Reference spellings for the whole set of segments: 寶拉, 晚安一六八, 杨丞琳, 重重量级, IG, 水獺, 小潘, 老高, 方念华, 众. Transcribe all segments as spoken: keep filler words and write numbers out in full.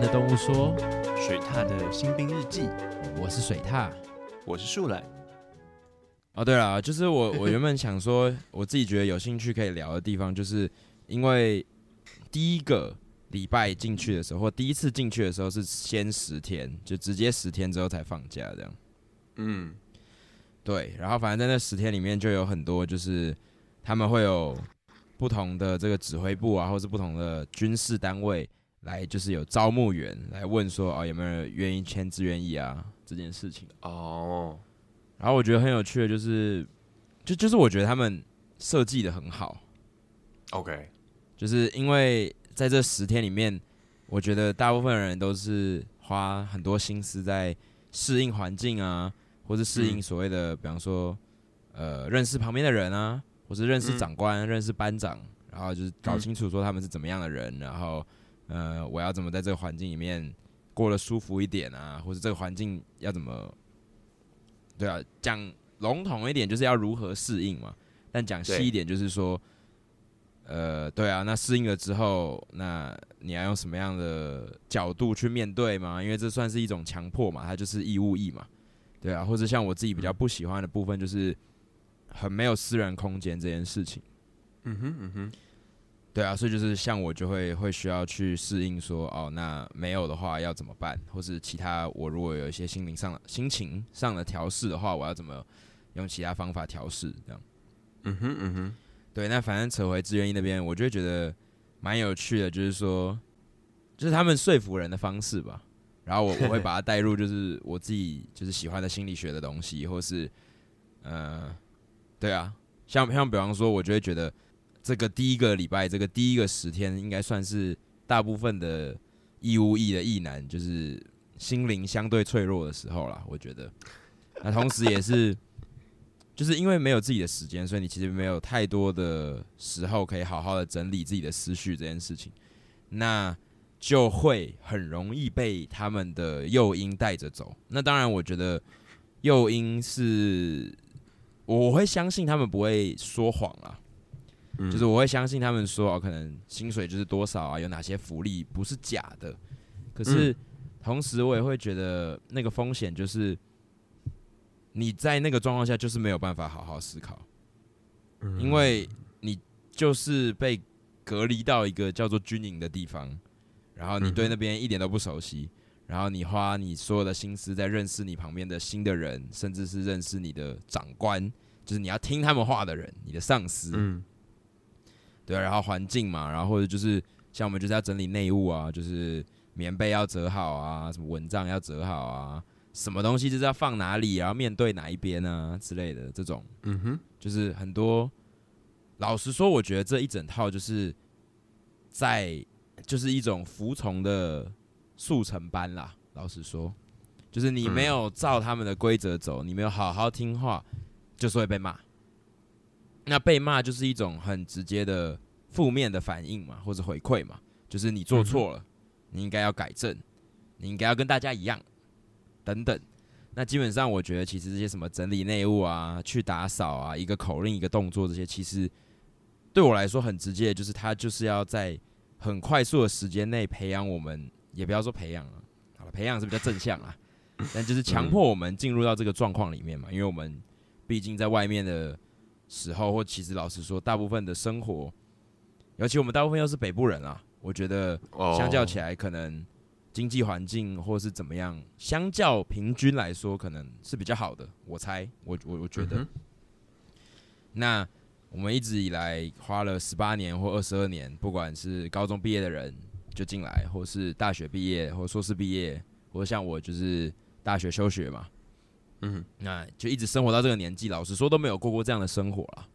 天的动物说，水獭的新兵日记。我是水獭，我是树懒。哦，对了，就是我我原本想说，我自己觉得有兴趣可以聊的地方，就是因为第一个礼拜进去的时候，或第一次进去的时候是先十天，就直接十天之后才放假这样。嗯，对。然后反正在那十天里面就有很多，就是他们会有不同的这个指挥部啊，或是不同的军事单位来，就是有招募员来问说，哦，有没有人愿意签志愿役啊这件事情。哦。然后我觉得很有趣的就是，就就是我觉得他们设计的很好。OK。就是因为在这十天里面，我觉得大部分人都是花很多心思在适应环境啊，或是适应所谓的，嗯、比方说，呃，认识旁边的人啊，或是认识长官、嗯、认识班长，然后就是搞清楚说他们是怎么样的人，嗯、然后，呃，我要怎么在这个环境里面过得舒服一点啊，或是这个环境要怎么，对啊，讲笼统一点就是要如何适应嘛，但讲细一点就是说。呃，对啊，那适应了之后，那你要用什么样的角度去面对吗？因为这算是一种强迫嘛，它就是义务役嘛，对啊，或者像我自己比较不喜欢的部分，就是很没有私人空间这件事情。嗯哼，嗯哼，对啊，所以就是像我就会会需要去适应说，哦，那没有的话要怎么办，或是其他我如果有一些心灵上、心情上的调试的话，我要怎么用其他方法调试这样？嗯哼，嗯哼。对，那反正扯回志愿役那边，我就会觉得蛮有趣的，就是说，就是他们说服人的方式吧。然后我我会把它带入，就是我自己就是喜欢的心理学的东西，或是呃，对啊，像像比方说，我就会觉得这个第一个礼拜，这个第一个十天，应该算是大部分的义务役的役男，就是心灵相对脆弱的时候啦。我觉得，那同时也是。就是因为没有自己的时间，所以你其实没有太多的时候可以好好的整理自己的思绪这件事情，那就会很容易被他们的诱因带着走。那当然，我觉得诱因是我会相信他们不会说谎啦、嗯，就是我会相信他们说哦，可能薪水就是多少啊，有哪些福利不是假的。可是同时，我也会觉得那个风险就是。你在那个状况下就是没有办法好好思考，因为你就是被隔离到一个叫做军营的地方，然后你对那边一点都不熟悉，然后你花你所有的心思在认识你旁边的新的人，甚至是认识你的长官，就是你要听他们话的人，你的上司，嗯，对啊，然后环境嘛，然后或者就是像我们就是要整理内务啊，就是棉被要折好啊，什么蚊帐要折好啊。什么东西就是要放哪里，然后面对哪一边啊之类的这种，嗯哼，就是很多。老实说，我觉得这一整套就是在就是一种服从的速成班啦。老实说，就是你没有照他们的规则走，你没有好好听话，就是会被骂。那被骂就是一种很直接的负面的反应嘛，或者回馈嘛，就是你做错了，嗯、你应该要改正，你应该要跟大家一样。等等，那基本上我觉得，其实这些什么整理内务啊、去打扫啊，一个口令一个动作，这些其实对我来说很直接的，就是他就是要在很快速的时间内培养我们，也不要说培养了，好了，培养是比较正向啊，但就是强迫我们进入到这个状况里面嘛，因为我们毕竟在外面的时候，或其实老实说，大部分的生活，尤其我们大部分又是北部人啊，我觉得相较起来可能。经济环境或是怎么样，相较平均来说，可能是比较好的。我猜，我我我觉得、嗯。那我们一直以来花了十八年或二十二年，不管是高中毕业的人就进来，或是大学毕业或硕士毕业，或像我就是大学休学嘛，嗯，那就一直生活到这个年纪，老实说都没有过过这样的生活啦。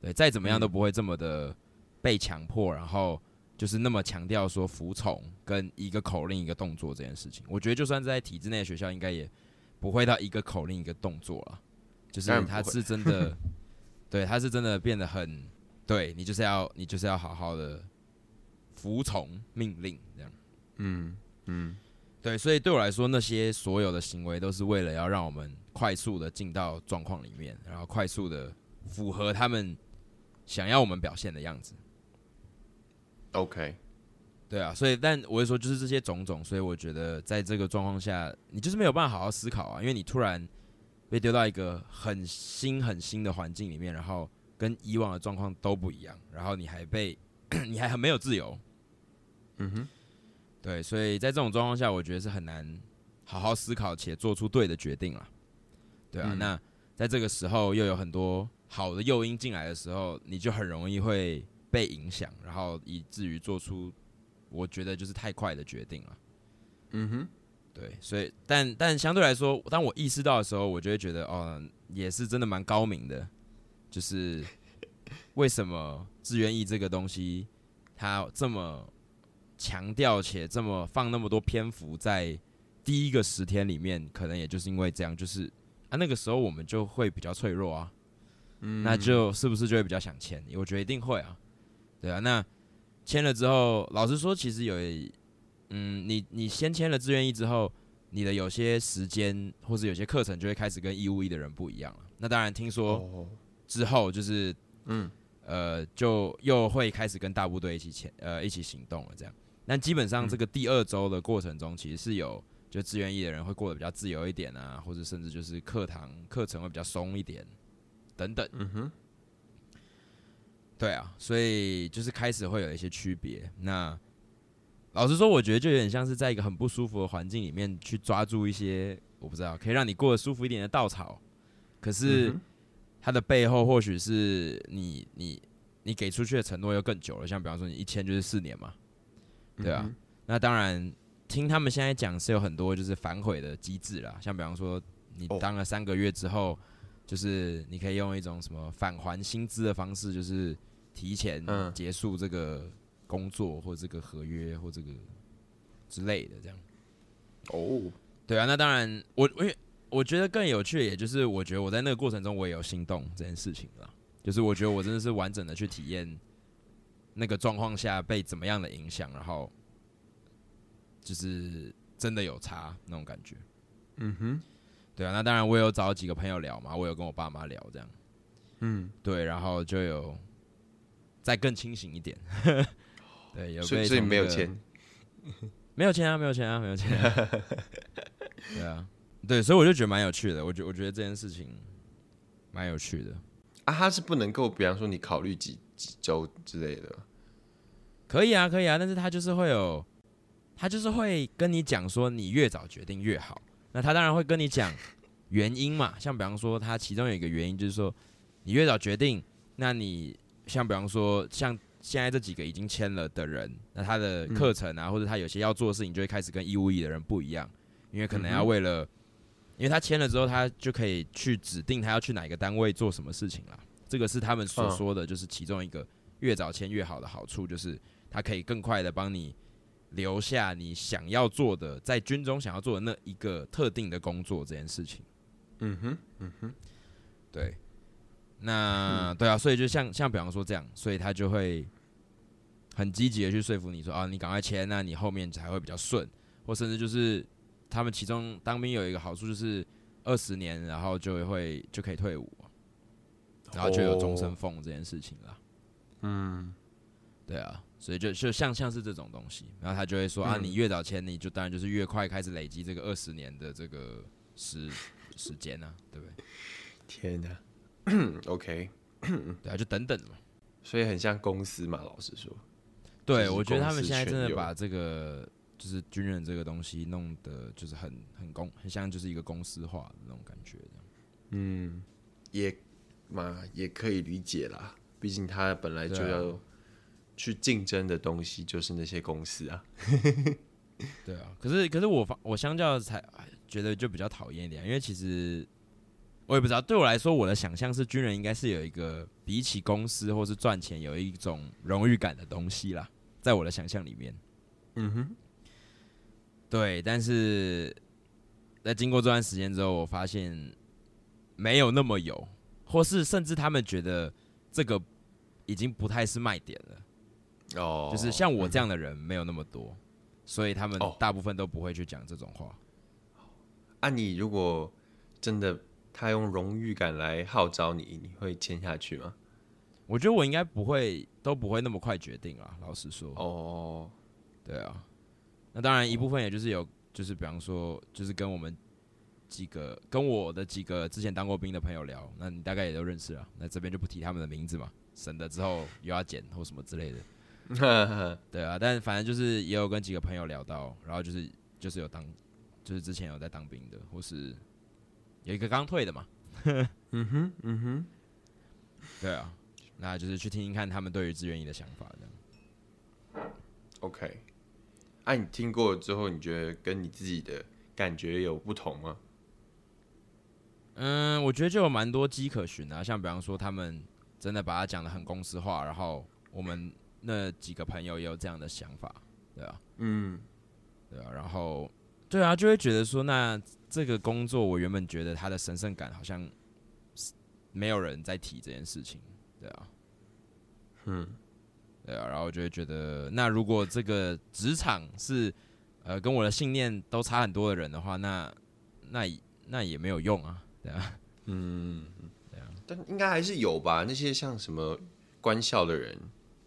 对，再怎么样都不会这么的被强迫，然后。就是那么强调说服从跟一个口令一个动作这件事情，我觉得就算在体制内的学校，应该也不会到一个口令一个动作了。就是他是真的，对，他是真的变得很，对你就是要你就是要好好的服从命令这样。嗯嗯，对，所以对我来说，那些所有的行为都是为了要让我们快速的进到状况里面，然后快速的符合他们想要我们表现的样子。OK，对啊，所以但我会说就是这些种种，所以我觉得在这个状况下，你就是没有办法好好思考啊，因为你突然被丢到一个很新很新的环境里面，然后跟以往的状况都不一样，然后你还被你还很没有自由，嗯哼，对，所以在这种状况下，我觉得是很难好好思考且做出对的决定啦。对啊，嗯、那在这个时候又有很多好的诱因进来的时候，你就很容易会被影响，然后以至于做出。我觉得就是太快的决定了，嗯哼，对，所以但但相对来说，当我意识到的时候，我就会觉得哦，也是真的蛮高明的，就是为什么志愿役这个东西，它这么强调且这么放那么多篇幅在第一个十天里面，可能也就是因为这样，就是啊那个时候我们就会比较脆弱啊，嗯、那就是不是就会比较想签？我觉得一定会啊，对啊，那。签了之后，老实说，其实有，嗯，你你先签了志愿役之后，你的有些时间或是有些课程就会开始跟义务役的人不一样了。那当然，听说之后就是，嗯，呃，就又会开始跟大部队一起签，呃，一起行动了这样。但基本上这个第二周的过程中，其实是有就志愿役的人会过得比较自由一点啊，或者甚至就是课堂课程会比较松一点，等等。嗯哼。对啊，所以就是开始会有一些区别。那老实说，我觉得就有点像是在一个很不舒服的环境里面去抓住一些我不知道可以让你过得舒服一点的稻草，可是它的背后或许是你你你给出去的承诺又更久了，像比方说你一签就是四年嘛，对啊。嗯、那当然，听他们现在讲是有很多就是反悔的机制啦，像比方说你当了三个月之后，哦、就是你可以用一种什么返还薪资的方式，就是。提前结束这个工作或这个合约或这个之类的，这样。哦，对啊，那当然，我我我觉得更有趣的，也就是我觉得我在那个过程中，我也有心动这件事情啦。就是我觉得我真的是完整的去体验那个状况下被怎么样的影响，然后就是真的有差那种感觉。嗯哼，对啊，那当然我有找几个朋友聊嘛，我有跟我爸妈聊这样。嗯，对，然后就有。再更清醒一点，对，有被、那個、所以没有签，没有签啊，没有签啊，没有签、啊。对啊，对，所以我就觉得蛮有趣的，我觉我觉得这件事情蛮有趣的啊。他是不能够，比方说你考虑几几周之类的，可以啊，可以啊，但是他就是会有，他就是会跟你讲说，你越早决定越好。那他当然会跟你讲原因嘛，像比方说，他其中有一个原因就是说，你越早决定，那你。像比方说，像现在这几个已经签了的人，那他的课程啊，嗯、或者他有些要做的事情，就会开始跟义务役的人不一样，因为可能要为了，嗯、因为他签了之后，他就可以去指定他要去哪个单位做什么事情啦。这个是他们所说的，就是其中一个越早签越好的好处，就是他可以更快的帮你留下你想要做的，在军中想要做的那一个特定的工作这件事情。嗯哼，嗯哼，对。那对啊，所以就像像比方说这样，所以他就会很积极的去说服你说啊，你赶快签，那你后面才会比较顺，或甚至就是他们其中当兵有一个好处就是二十年，然后就会就可以退伍，然后就有终身俸这件事情啦。嗯，对啊，所以就就像像是这种东西，然后他就会说、嗯、啊，你越早签，你就当然就是越快开始累积这个二十年的这个时时间啊，对不对？天哪！OK， 对啊，就等等嘛，所以很像公司嘛，老实说。对，就是、我觉得他们现在真的把这个就是军人这个东西弄得就是很很公，很像就是一个公司化的那种感觉。嗯，也嘛也可以理解啦，毕竟他本来就要去竞争的东西就是那些公司啊。对啊，可是可是我我相较才觉得就比较讨厌一点，因为其实。我也不知道，对我来说，我的想象是军人应该是有一个比起公司或是赚钱有一种荣誉感的东西啦，在我的想象里面。嗯哼，对，但是在经过这段时间之后，我发现没有那么有，或是甚至他们觉得这个已经不太是卖点了。哦，就是像我这样的人没有那么多，嗯、所以他们大部分都不会去讲这种话。啊，你如果真的。他用荣誉感来号召你，你会签下去吗？我觉得我应该不会，都不会那么快决定啦。老实说，哦、oh. ，对啊，那当然一部分也就是有，就是比方说，就是跟我们几个，跟我的几个之前当过兵的朋友聊，那你大概也都认识了，那这边就不提他们的名字嘛，省得之后又要剪或什么之类的。对啊，但反正就是也有跟几个朋友聊到，然后就是就是有当，就是之前有在当兵的，或是有一个刚退的嘛。嗯哼，嗯哼，对啊，那就是去听听看他们对于志愿役的想法这样。OK， 啊，你听过之后，你觉得跟你自己的感觉有不同吗？嗯，我觉得就有蛮多迹可循啊，像比方说他们真的把它讲得很公司化，然后我们那几个朋友也有这样的想法，对啊，嗯，对啊，然后对啊，就会觉得说，那这个工作我原本觉得它的神圣感好像没有人在提这件事情，对啊，嗯，对啊，然后就会觉得，那如果这个职场是呃跟我的信念都差很多的人的话，那那那也没有用啊，对啊，嗯，对啊，但应该还是有吧，那些像什么官校的人。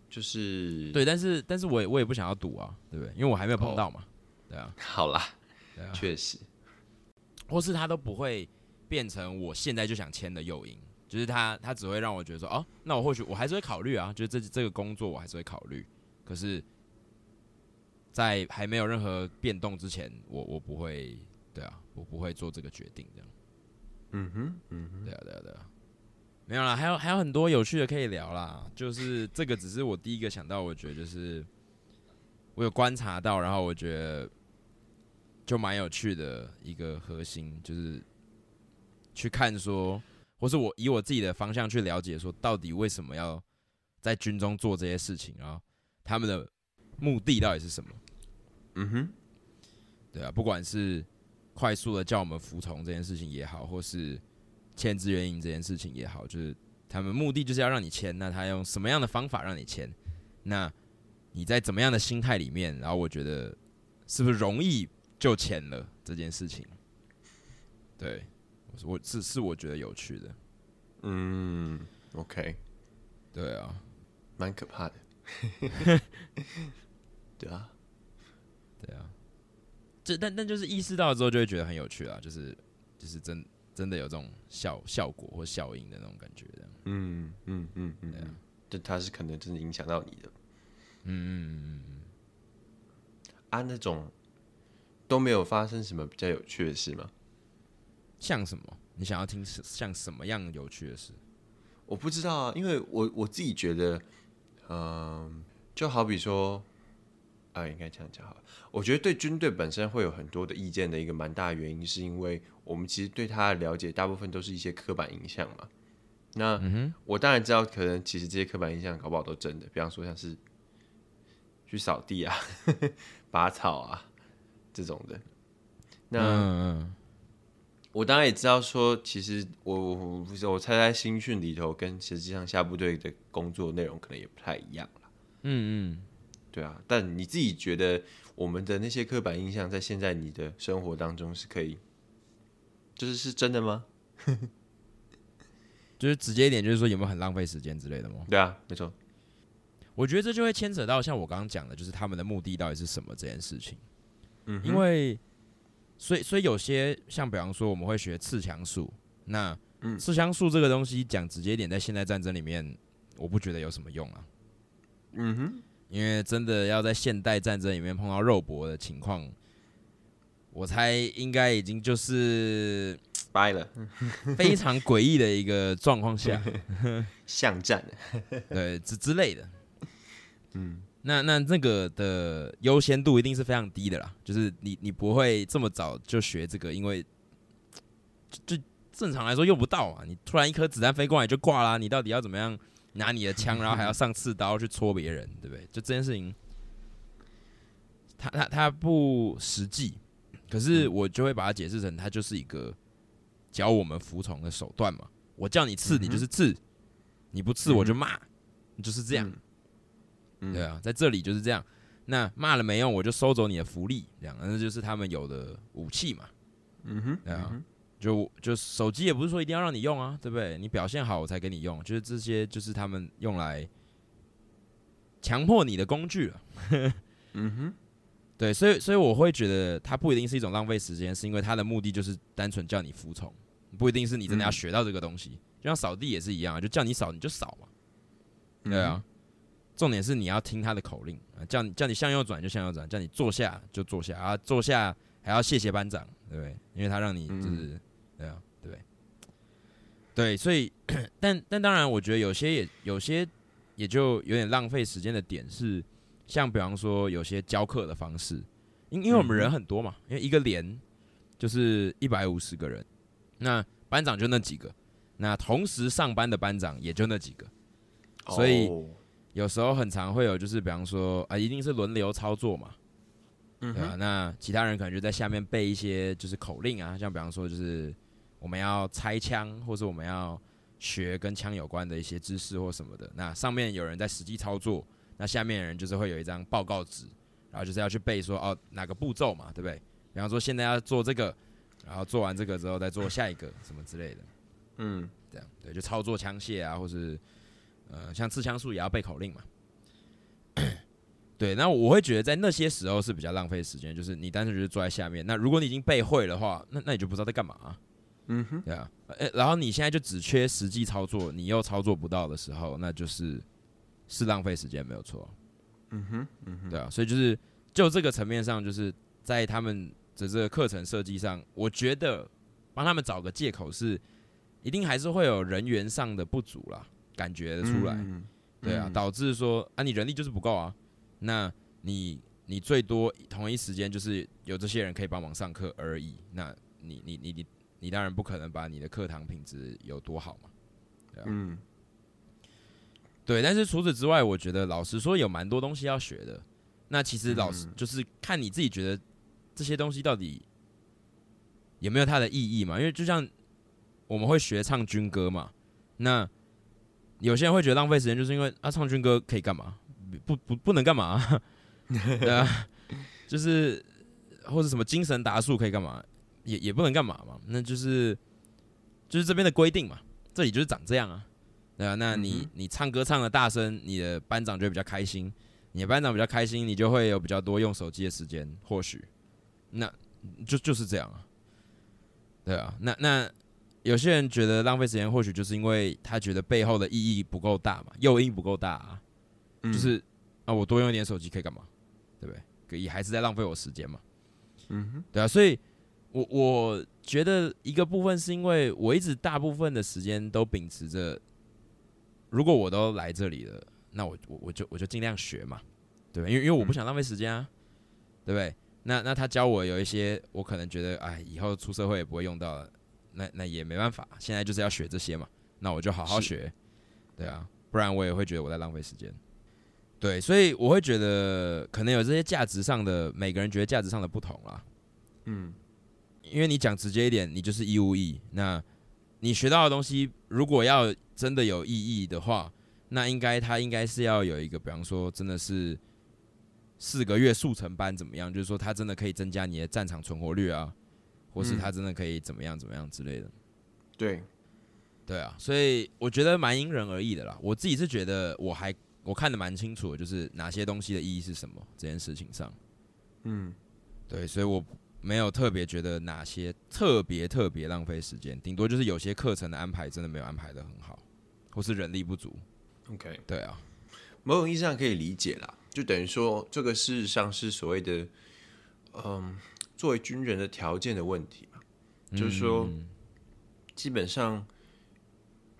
就是对，但是但是我也我也不想要赌啊，对不对？因为我还没有碰到嘛， oh. 对啊。好啦，对啊，确实。或是他都不会变成我现在就想签的诱因，就是他他只会让我觉得说，哦，那我或许我还是会考虑啊，就是这这个工作我还是会考虑。可是，在还没有任何变动之前，我我不会，对啊，我不会做这个决定这样。嗯哼，嗯哼，对啊，对啊，对啊。没有啦，还有还有很多有趣的可以聊啦。就是这个只是我第一个想到，我觉得就是我有观察到，然后我觉得就蛮有趣的一个核心，就是去看说，或是我以我自己的方向去了解说，到底为什么要在军中做这些事情，然后他们的目的到底是什么？嗯哼，对啊，不管是快速的叫我们服从这件事情也好，或是签志愿役这件事情也好，就是他们目的就是要让你签，那他用什么样的方法让你签？那你在怎么样的心态里面？然后我觉得是不是容易就签了这件事情？对，我是是我觉得有趣的。嗯 ，OK， 对啊，蛮可怕的。对啊，对啊，这但但就是意识到之后就会觉得很有趣啊，就是就是真的。真的有这种 效, 效果或效应的那种感觉，这样。嗯嗯嗯嗯，对啊，就它是可能真的影响到你的。嗯嗯嗯嗯。啊，那种都没有发生什么比较有趣的事吗？像什么？你想要听像什么样有趣的事？我不知道啊，因为 我, 我自己觉得，嗯、呃，就好比说，啊，应该这样讲好了。我觉得对军队本身会有很多的意见的一个蛮大的原因，是因为我们其实对他的了解大部分都是一些刻板印象嘛。那、嗯、我当然知道，可能其实这些刻板印象搞不好都真的，比方说像是去扫地啊、呵呵拔草啊这种的。那、嗯、我当然也知道说，其实我我我猜在新训里头跟实际上下部队的工作内容可能也不太一样啦。嗯嗯。对啊，但你自己觉得我们的那些刻板印象在现在你的生活当中是可以，就是是真的吗？就是直接一点，就是说有没有很浪费时间之类的吗？对啊，没错。我觉得这就会牵扯到像我刚刚讲的，就是他们的目的到底是什么这件事情。嗯，因为所以所以有些像比方说我们会学刺枪术，那、嗯、刺枪术这个东西讲直接一点，在现代战争里面，我不觉得有什么用啊。嗯哼。因为真的要在现代战争里面碰到肉搏的情况，我猜应该已经就是掰了，非常诡异的一个状况下，巷战，对之之类的，嗯，那那那个的优先度一定是非常低的啦，就是你你不会这么早就学这个，因为就正常来说用不到啊，你突然一颗子弹飞过来就挂啦，你到底要怎么样？拿你的枪，然后还要上刺刀去戳别人，对不对？就这件事情，它它它不实际，可是我就会把它解释成，它就是一个教我们服从的手段嘛。我叫你刺，你就是刺；你不刺，我就骂，就是这样。对啊，在这里就是这样。那骂了没用，我就收走你的福利，这样，那就是他们有的武器嘛。嗯哼，对啊。就就手机也不是说一定要让你用啊，对不对？你表现好我才给你用，就是这些就是他们用来强迫你的工具了。嗯哼，对，所以所以我会觉得它不一定是一种浪费时间，是因为它的目的就是单纯叫你服从，不一定是你真的要学到这个东西。嗯、就像扫地也是一样、啊，就叫你扫你就扫嘛。对啊，嗯、重点是你要听他的口令，叫你叫你向右转就向右转，叫你坐下就坐下，啊坐下还要谢谢班长，对不对？因为他让你就是、嗯、对啊，对不对？对，所以但但当然，我觉得有些也有些也就有点浪费时间的点是。像比方说有些教课的方式，因因为我们人很多嘛，因为一个连就是一百五十个人，那班长就那几个，那同时上班的班长也就那几个，所以有时候很常会有就是比方说啊，一定是轮流操作嘛，嗯、对啊，那其他人可能就在下面背一些就是口令啊，像比方说就是我们要拆枪，或是我们要学跟枪有关的一些知识或什么的，那上面有人在实际操作。那下面的人就是会有一张报告纸，然后就是要去背说哦哪个步骤嘛，对不对？比方说现在要做这个，然后做完这个之后再做下一个什么之类的，嗯，这样对，就操作枪械啊，或是呃像刺枪术也要背口令嘛。对，那我会觉得在那些时候是比较浪费时间，就是你单纯就是坐在下面。那如果你已经背会的话，那那你就不知道在干嘛、啊，嗯哼，对啊、欸。然后你现在就只缺实际操作，你又操作不到的时候，那就是。是浪费时间，没有错。嗯哼，嗯哼，对啊，所以就是就这个层面上，就是在他们的这个课程设计上，我觉得帮他们找个借口是，一定还是会有人员上的不足啦，感觉得出来。嗯嗯、对啊，导致说啊，你人力就是不够啊，那你你最多同一时间就是有这些人可以帮忙上课而已，那你你你你你当然不可能把你的课堂品质有多好嘛，对啊。嗯对，但是除此之外，我觉得老实说有蛮多东西要学的。那其实老师、嗯、就是看你自己觉得这些东西到底有没有它的意义嘛？因为就像我们会学唱军歌嘛，那有些人会觉得浪费时间，就是因为啊，唱军歌可以干嘛？不不不能干嘛、啊？对啊，就是或者什么精神答数可以干嘛？也也不能干嘛嘛？那就是就是这边的规定嘛，这里就是长这样啊。对啊，那你你唱歌唱的大声，你的班长就会比较开心，你的班长比较开心，你就会有比较多用手机的时间，或许，那就就是这样啊。对啊，那那有些人觉得浪费时间，或许就是因为他觉得背后的意义不够大嘛，诱因不够大啊，嗯、就是啊，我多用一点手机可以干嘛？对不对？也还是在浪费我时间嘛。嗯哼，对啊，所以我我觉得一个部分是因为我一直大部分的时间都秉持着。如果我都来这里了，那我我我就我就尽量学嘛，对吧？因为因为我不想浪费时间啊，对不对？那那他教我有一些，我可能觉得，哎，以后出社会也不会用到了，那那也没办法，现在就是要学这些嘛，那我就好好学，对啊，不然我也会觉得我在浪费时间。对，所以我会觉得可能有这些价值上的，每个人觉得价值上的不同啦。嗯，因为你讲直接一点，你就是义务役，那你学到的东西，如果要真的有意义的话，那应该他应该是要有一个，比方说真的是四个月速成班怎么样？就是说他真的可以增加你的战场存活率啊，或是他真的可以怎么样怎么样之类的。嗯、对，对啊，所以我觉得蛮因人而异的啦。我自己是觉得我还我看得蛮清楚的，就是哪些东西的意义是什么这件事情上。嗯，对，所以我没有特别觉得哪些特别特别浪费时间，顶多就是有些课程的安排真的没有安排得很好。或是人力不足 ，OK， 对啊，某种意义上可以理解啦，就等于说这个事实上是所谓的，嗯，作为军人的条件的问题嘛，嗯、就是说，基本上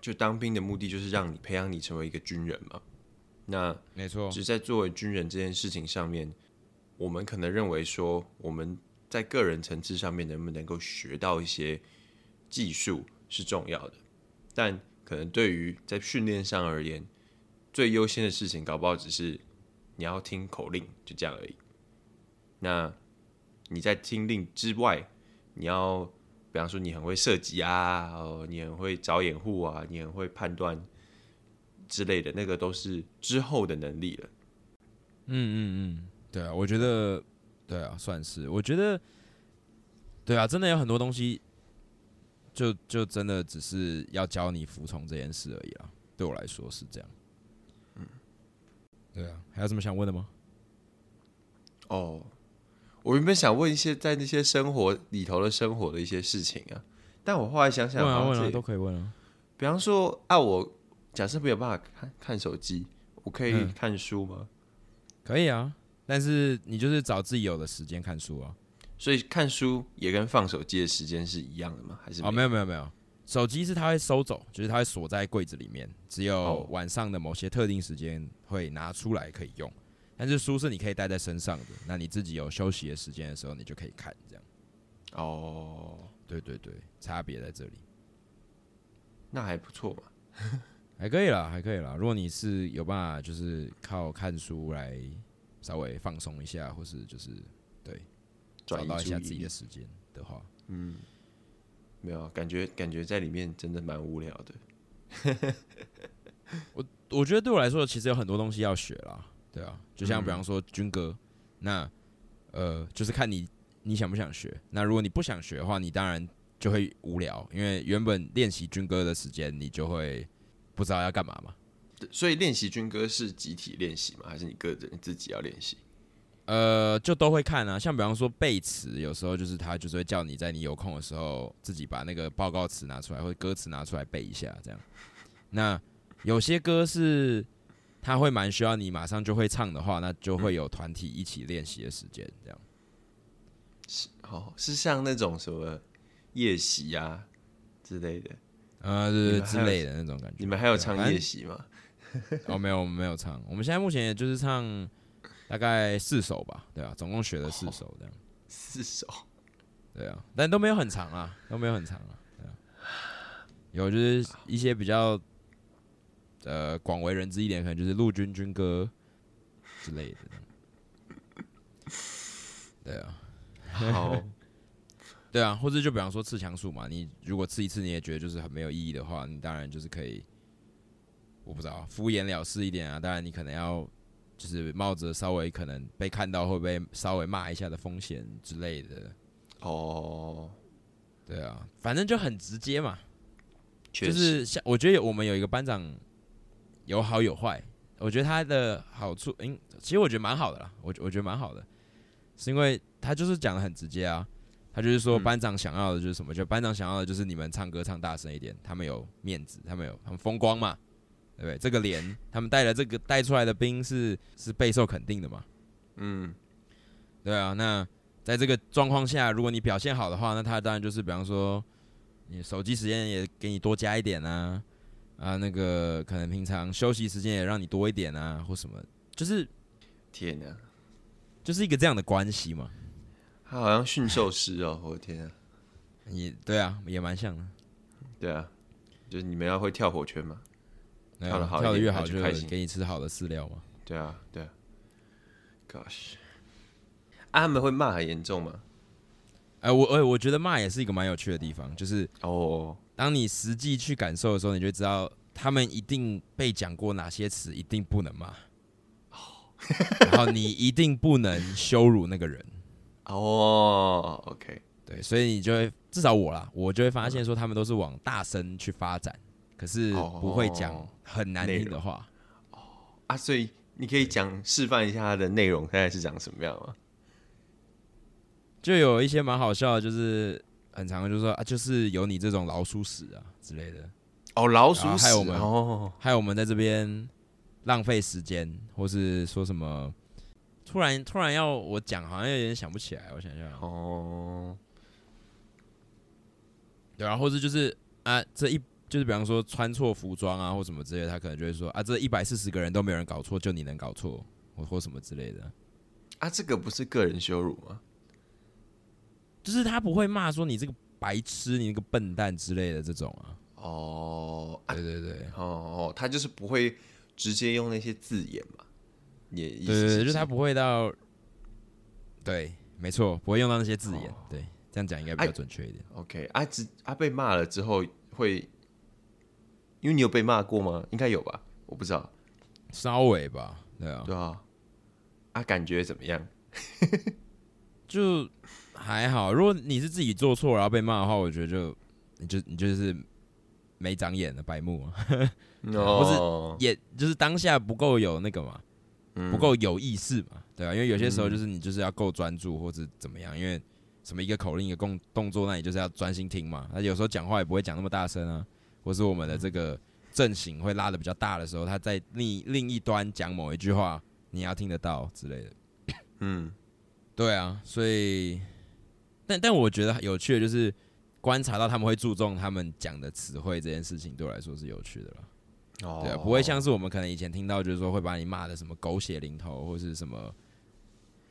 就当兵的目的就是让你培养你成为一个军人嘛，那没错，只在作为军人这件事情上面，我们可能认为说我们在个人层次上面能不能够学到一些技术是重要的，但可能对于在训练上而言，最优先的事情，搞不好只是你要听口令，就这样而已。那你在听令之外，你要比方说你很会射击啊、哦，你很会找掩护啊，你很会判断之类的，那个都是之后的能力了。嗯嗯嗯，对啊，我觉得，对啊，算是，我觉得，对啊，真的有很多东西。就就真的只是要教你服从这件事而已啊，对我来说是这样。嗯，对啊，还有什么想问的吗？哦，我原本想问一些在那些生活里头的生活的一些事情啊，但我后来想想，问啊问啊都可以问啊。比方说啊，我假设没有办法 看, 看手机，我可以看书吗？嗯、可以啊，但是你就是找自己有的时间看书啊。所以看书也跟放手机的时间是一样的吗？还是没有？哦，没有没有没有，手机是它会收走，就是它会锁在柜子里面，只有晚上的某些特定时间会拿出来可以用。但是书是你可以带在身上的，那你自己有休息的时间的时候，你就可以看这样。哦，对对对，差别在这里。那还不错嘛，还可以啦，还可以啦。如果你是有办法，就是靠看书来稍微放松一下，或是就是对。找到一下自己的时间的话，嗯，没有感觉，感觉在里面真的蛮无聊的。我我觉得对我来说，其实有很多东西要学啦，对啊，就像比方说军歌，嗯、那呃，就是看你你想不想学。那如果你不想学的话，你当然就会无聊，因为原本练习军歌的时间，你就会不知道要干嘛嘛。所以练习军歌是集体练习吗？还是你个人自己要练习？呃，就都会看啊，像比方说背词，有时候就是他就是会叫你在你有空的时候自己把那个报告词拿出来或者歌词拿出来背一下这样。那有些歌是他会蛮需要你马上就会唱的话，那就会有团体一起练习的时间这样。是哦，是像那种什么夜袭啊之类的，呃，就是之类的那种感觉。你们还有唱夜袭吗？哦，没有，我们没有唱，我们现在目前也就是唱。大概四首吧，对啊，总共学了四首这样。哦、四首，对啊，但都没有很长啊，都没有很长啊，对啊。有就是一些比较呃广为人知一点，可能就是陆军军歌之类的。对啊，好，对啊，或者就比方说刺枪术嘛，你如果刺一次你也觉得就是很没有意义的话，你当然就是可以，我不知道，敷衍了事一点啊。当然你可能要。就是冒着稍微可能被看到会被稍微骂一下的风险之类的。哦，对啊，反正就很直接嘛。确实，就是像我觉得我们有一个班长有好有坏，我觉得他的好处，嗯，其实我觉得蛮好的啦，我我觉得蛮好的，是因为他就是讲的很直接啊，他就是说班长想要的就是什么，嗯、就班长想要的就是你们唱歌唱大声一点，他们有面子，他们有他们风光嘛。对不对？这个连他们带了这个带出来的兵是是备受肯定的嘛？嗯，对啊。那在这个状况下，如果你表现好的话，那他当然就是比方说，你手机时间也给你多加一点啊，啊，那个可能平常休息时间也让你多一点啊，或什么，就是天哪，就是一个这样的关系嘛。他好像驯兽师哦，我的天啊！也对啊，也蛮像的。对啊，就是你们要会跳火圈嘛。跳得好跳得越好就给你吃好的饲料嘛。对啊，对啊。Gosh， 啊，他们会骂很严重吗？哎、呃，我哎、欸，我觉得骂也是一个蛮有趣的地方，就是哦，当你实际去感受的时候，你就知道他们一定被讲过哪些词一定不能骂，哦、然后你一定不能羞辱那个人。哦 ，OK， 对，所以你就会至少我啦，我就会发现说他们都是往大声去发展。可是不会讲很难听的话哦啊，所以你可以讲示范一下它的内容，大概是讲什么样吗？就有一些蛮好笑的，就是很常就说啊，就是有你这种老鼠屎啊之类的哦，老鼠屎，害我们哦，害我们在这边浪费时间，或是说什么突然突然要我讲，好像有点想不起来，我想想哦，对啊，或是就是啊这一。就是比方说穿错服装啊，或什么之类的，他可能就会说啊，这一百四十个人都没有人搞错，就你能搞错，或或什么之类的。啊，这个不是个人羞辱吗？就是他不会骂说你这个白痴，你那个笨蛋之类的这种啊。哦，对对对，啊、哦哦，他就是不会直接用那些字眼嘛。也意思是对对对，就是他不会到，对，没错，不会用到那些字眼。哦、对，这样讲应该比较准确一点。啊、OK， 啊只啊被骂了之后会。因为你有被骂过吗？应该有吧，我不知道，稍微吧，对啊，对啊，啊，感觉怎么样？就还好。如果你是自己做错然后被骂的话，我觉得就你就你就是没长眼的白目啊，no. 不是，也就是当下不够有那个嘛，嗯、不够有意识嘛，对吧？因为有些时候就是你就是要够专注或者怎么样，因为什么一个口令一个动作，那你就是要专心听嘛。那有时候讲话也不会讲那么大声啊，或是我们的这个阵型会拉得比较大的时候，他在另另一端讲某一句话，你要听得到之类的。嗯，对啊，所以，但但我觉得有趣的就是观察到他们会注重他们讲的词汇这件事情，对我来说是有趣的啦。哦，对啊，不会像是我们可能以前听到，就是说会把你骂的什么狗血淋头，或是什么，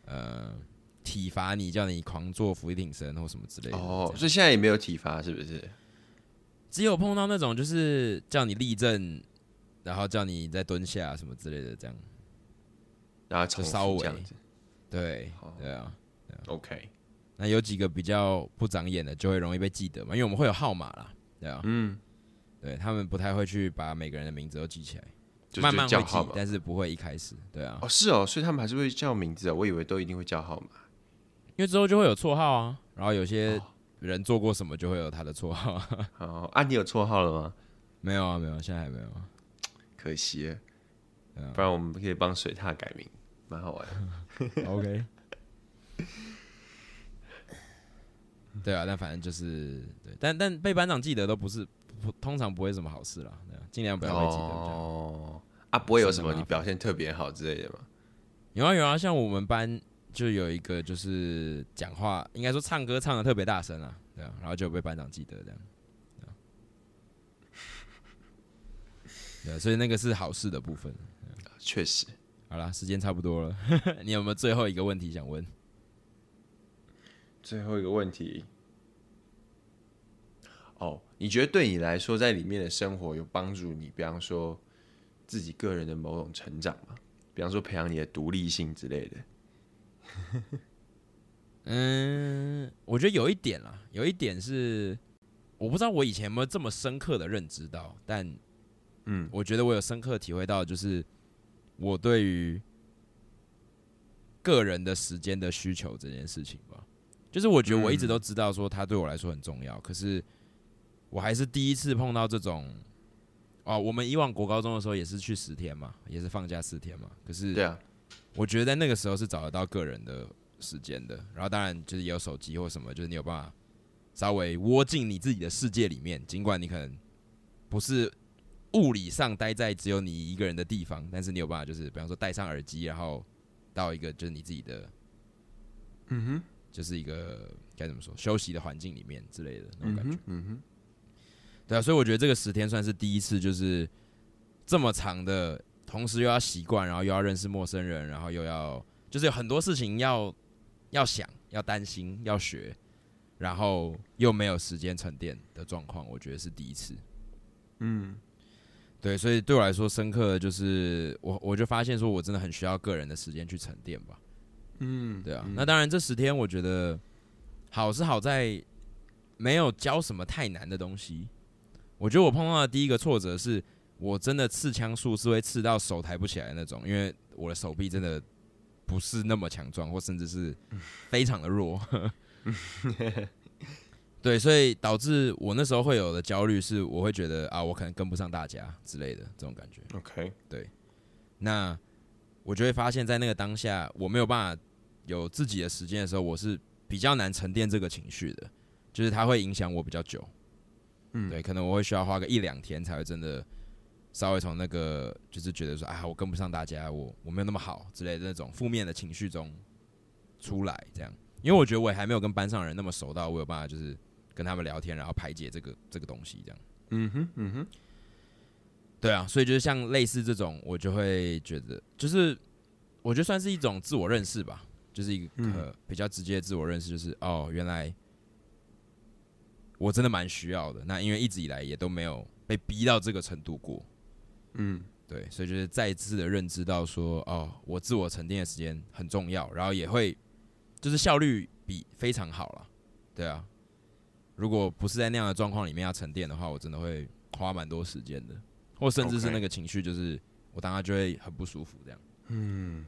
呃。体罚你，叫你狂做俯卧撑或什么之类的。哦，所以现在也没有体罚，是不是？只有碰到那种就是叫你立正，然后叫你再蹲下什么之类的，这样。然后重复这样子。对，对啊。OK。那有几个比较不长眼的，就会容易被记得嘛，因为我们会有号码啦，对啊。嗯。对他们不太会去把每个人的名字都记起来。就是、慢慢会记，但是不会一开始，对啊。哦，是哦，所以他们还是会叫名字啊、哦，我以为都一定会叫号码。因为之后就会有绰号啊，然后有些人做过什么就会有他的绰号。哦，啊，你有绰号了吗？没有啊，没有，现在还没有。可惜了，啊、不然我们可以帮水獭改名，蛮好玩的。OK 。对啊，但反正就是，对，但但被班长记得都不是，不通常不会什么好事啦，尽量不要被记得。哦，啊，不会有什么你表现特别好之类的吗？有啊有啊，像我们班。就有一个就是讲话，应该说唱歌唱的特别大声啊，对啊，然后就被班长记得这样，对啊，对啊，所以那个是好事的部分，确实。好啦，时间差不多了，你有没有最后一个问题想问？最后一个问题，哦，你觉得对你来说，在里面的生活有帮助你，比方说自己个人的某种成长吗？比方说培养你的独立性之类的。嗯，我觉得有一点啦，有一点是我不知道我以前有没有这么深刻的认知到，但嗯，我觉得我有深刻体会到，就是我对于个人的时间的需求这件事情吧。就是我觉得我一直都知道说它对我来说很重要，嗯、可是我还是第一次碰到这种啊。我们以往国高中的时候也是去十天嘛，也是放假四天嘛，可是对啊。我觉得在那个时候是找得到个人的时间的，然后当然就是有手机或什么，就是你有办法稍微窝进你自己的世界里面，尽管你可能不是物理上待在只有你一个人的地方，但是你有办法就是比方说戴上耳机，然后到一个就是你自己的，嗯哼，就是一个该怎么说休息的环境里面之类的那种感觉，嗯哼，对啊，所以我觉得这个十天算是第一次就是这么长的。同时又要习惯，然后又要认识陌生人，然后又要就是有很多事情要要想、要担心、要学，然后又没有时间沉淀的状况，我觉得是第一次。嗯，对，所以对我来说深刻的就是我我就发现说我真的很需要个人的时间去沉淀吧。嗯，对啊。嗯、那当然这十天我觉得好是好在没有教什么太难的东西。我觉得我碰到的第一个挫折是。我真的刺枪术是会刺到手抬不起来的那种，因为我的手臂真的不是那么强壮，或甚至是非常的弱。对，所以导致我那时候会有的焦虑是，我会觉得啊，我可能跟不上大家之类的这种感觉。OK， 对。那我就会发现，在那个当下，我没有办法有自己的时间的时候，我是比较难沉淀这个情绪的，就是它会影响我比较久。嗯，对，可能我会需要花个一两天才会真的。稍微从那个就是觉得说啊，我跟不上大家，我我没有那么好之类的那种负面的情绪中出来，这样，因为我觉得我也还没有跟班上人那么熟到我有办法就是跟他们聊天，然后排解这个这个东西这样。嗯哼，嗯哼，对啊，所以就是像类似这种，我就会觉得就是我觉得算是一种自我认识吧，就是一个、嗯呃、比较直接的自我认识，就是哦，原来我真的蛮需要的。那因为一直以来也都没有被逼到这个程度过。嗯，对，所以就是再一次的认知到说，哦，我自我沉淀的时间很重要，然后也会就是效率比非常好了，对啊。如果不是在那样的状况里面要沉淀的话，我真的会花蛮多时间的，或甚至是那个情绪就是、okay. 我当下就会很不舒服这样。嗯，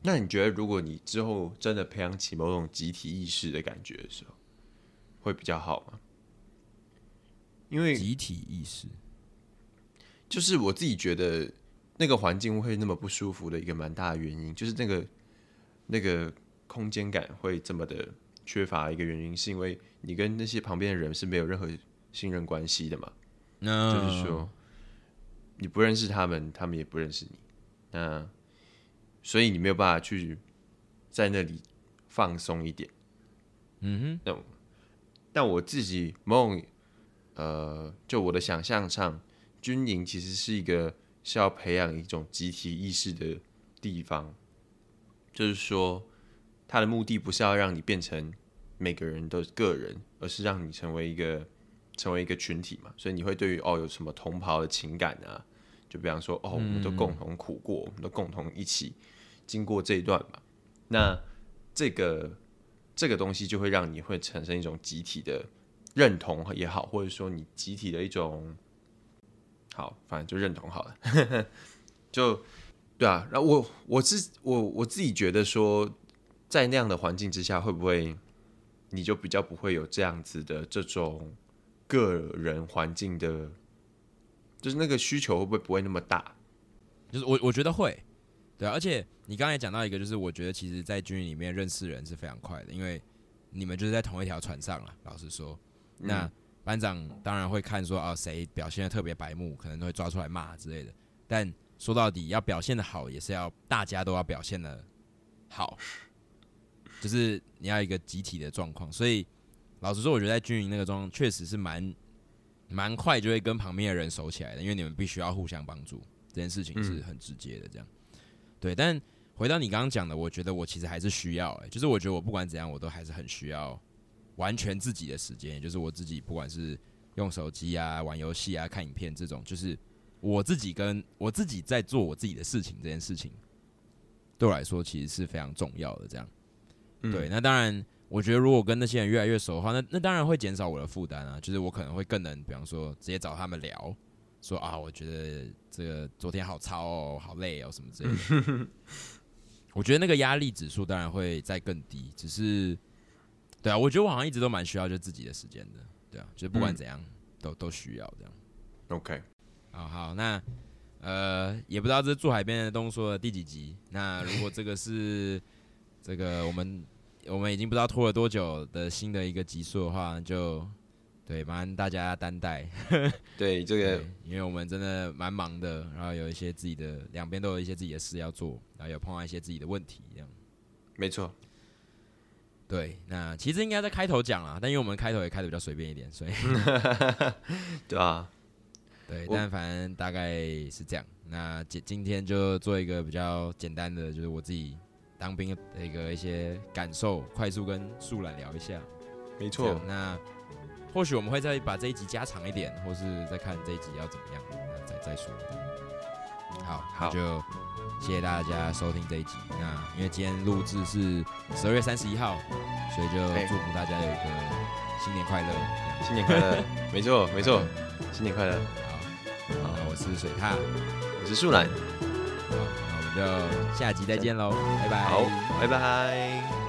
那你觉得如果你之后真的培养起某种集体意识的感觉的时候，会比较好吗？因为集体意识。就是我自己觉得那个环境会那么不舒服的一个蛮大的原因，就是那个那个空间感会这么的缺乏一个原因，是因为你跟那些旁边的人是没有任何信任关系的嘛。No. 就是说你不认识他们，他们也不认识你，那所以你没有办法去在那里放松一点。嗯哼，但我自己梦，呃，就我的想象上，军营其实是一个是要培养一种集体意识的地方，就是说它的目的不是要让你变成每个人的个人，而是让你成为一个成为一个群体嘛。所以你会对于哦有什么同袍的情感啊，就比方说哦我们都共同苦过，我们都共同一起经过这一段嘛。那这个这个东西就会让你会产生一种集体的认同也好，或者说你集体的一种好，反正就认同好了。就对啊，然后我我自我我自己觉得说，在那样的环境之下，会不会你就比较不会有这样子的这种个人环境的，就是那个需求会不会不会那么大？就是我我觉得会，对啊，而且你刚才讲到一个，就是我觉得其实，在军营里面认识人是非常快的，因为你们就是在同一条船上了。老实说，那。嗯，班长当然会看说啊，谁表现得特别白目，可能会抓出来骂之类的。但说到底，要表现得好，也是要大家都要表现得好，就是你要一个集体的状况。所以老实说，我觉得在军营那个状况，确实是蛮蛮快就会跟旁边的人熟起来的，因为你们必须要互相帮助，这件事情是很直接的。这样，嗯，对。但回到你刚刚讲的，我觉得我其实还是需要，欸，就是我觉得我不管怎样，我都还是很需要。完全自己的时间，也就是我自己，不管是用手机啊、玩游戏啊、看影片这种，就是我自己跟我自己在做我自己的事情，这件事情对我来说其实是非常重要的。这样，嗯，对。那当然，我觉得如果跟那些人越来越熟的话，那那当然会减少我的负担啊。就是我可能会更能，比方说直接找他们聊，说啊，我觉得这个昨天好操哦，好累哦，什么之类的。我觉得那个压力指数当然会再更低，只是。对啊，我觉得我好像一直都蛮需要就自己的时间的，对啊，就是不管怎样，嗯，都都需要这样。OK， 好好，那呃也不知道这是住海边的动物说的第几集。那如果这个是这个我们我们已经不知道拖了多久的新的一个集数的话，就对麻烦大家担待。对这个对，因为我们真的蛮忙的，然后有一些自己的两边都有一些自己的事要做，然后有碰到一些自己的问题这样。没错。对，那其实应该在开头讲啦，但因为我们开头也开得比较随便一点，所以对啊，对，但反正大概是这样。那今天就做一个比较简单的，就是我自己当兵的一个一些感受，快速跟素懒聊一下。没错，那或许我们会再把这一集加长一点，或是再看这一集要怎么样，那再再说。好，好就。谢谢大家收听这一集。那因为今天录制是十二月三十一号，所以就祝福大家有一个新年快乐。新年快乐，没错没错，新年快乐。好，好，我是水獺，我是素懒。好，那我们就下集再见喽，拜拜。好，拜拜。